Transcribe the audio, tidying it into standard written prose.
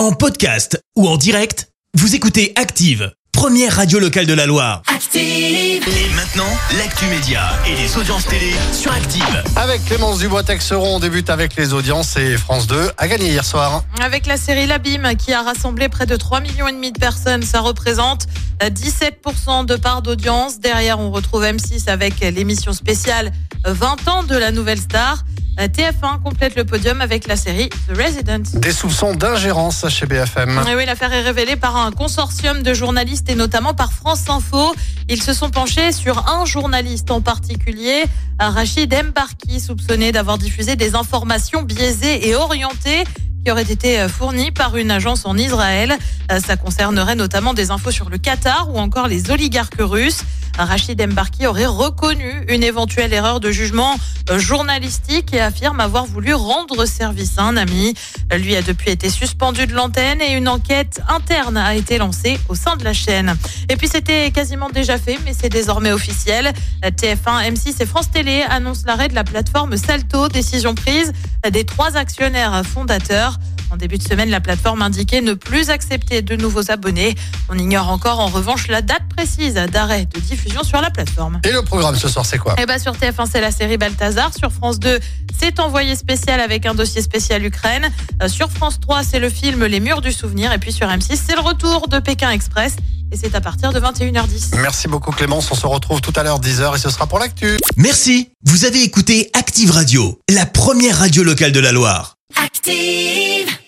En podcast ou en direct, vous écoutez Active, première radio locale de la Loire. Active. Et maintenant, l'actu média et les audiences télé sur Active. Avec Clémence Dubois-Texeron, on débute avec les audiences et France 2 a gagné hier soir. Avec la série L'Abîme qui a rassemblé près de 3,5 millions de personnes, ça représente 17% de part d'audience. Derrière, on retrouve M6 avec l'émission spéciale 20 ans de la nouvelle star. TF1 complète le podium avec la série The Resident. Des soupçons d'ingérence chez BFM. Et oui, l'affaire est révélée par un consortium de journalistes et notamment par France Info. Ils se sont penchés sur un journaliste en particulier, Rachid Mbarki, soupçonné d'avoir diffusé des informations biaisées et orientées qui auraient été fournies par une agence en Israël. Ça concernerait notamment des infos sur le Qatar ou encore les oligarques russes. Rachid Mbarki aurait reconnu une éventuelle erreur de jugement journalistique et affirme avoir voulu rendre service à un ami. Lui a depuis été suspendu de l'antenne et une enquête interne a été lancée au sein de la chaîne. Et puis c'était quasiment déjà fait, mais c'est désormais officiel. TF1, M6 et France Télé annoncent l'arrêt de la plateforme Salto, décision prise des 3 actionnaires fondateurs. En début de semaine, la plateforme indiquait ne plus accepter de nouveaux abonnés. On ignore encore en revanche la date précise d'arrêt de diffusion sur la plateforme. Et le programme ce soir, c'est quoi ? Eh bien, sur TF1, c'est la série Balthazar. Sur France 2, c'est Envoyé spécial avec un dossier spécial Ukraine. Sur France 3, c'est le film Les Murs du Souvenir. Et puis sur M6, c'est le retour de Pékin Express. Et c'est à partir de 21h10. Merci beaucoup Clémence, on se retrouve tout à l'heure 10h et ce sera pour l'actu. Merci, vous avez écouté Active Radio, la première radio locale de la Loire. Active!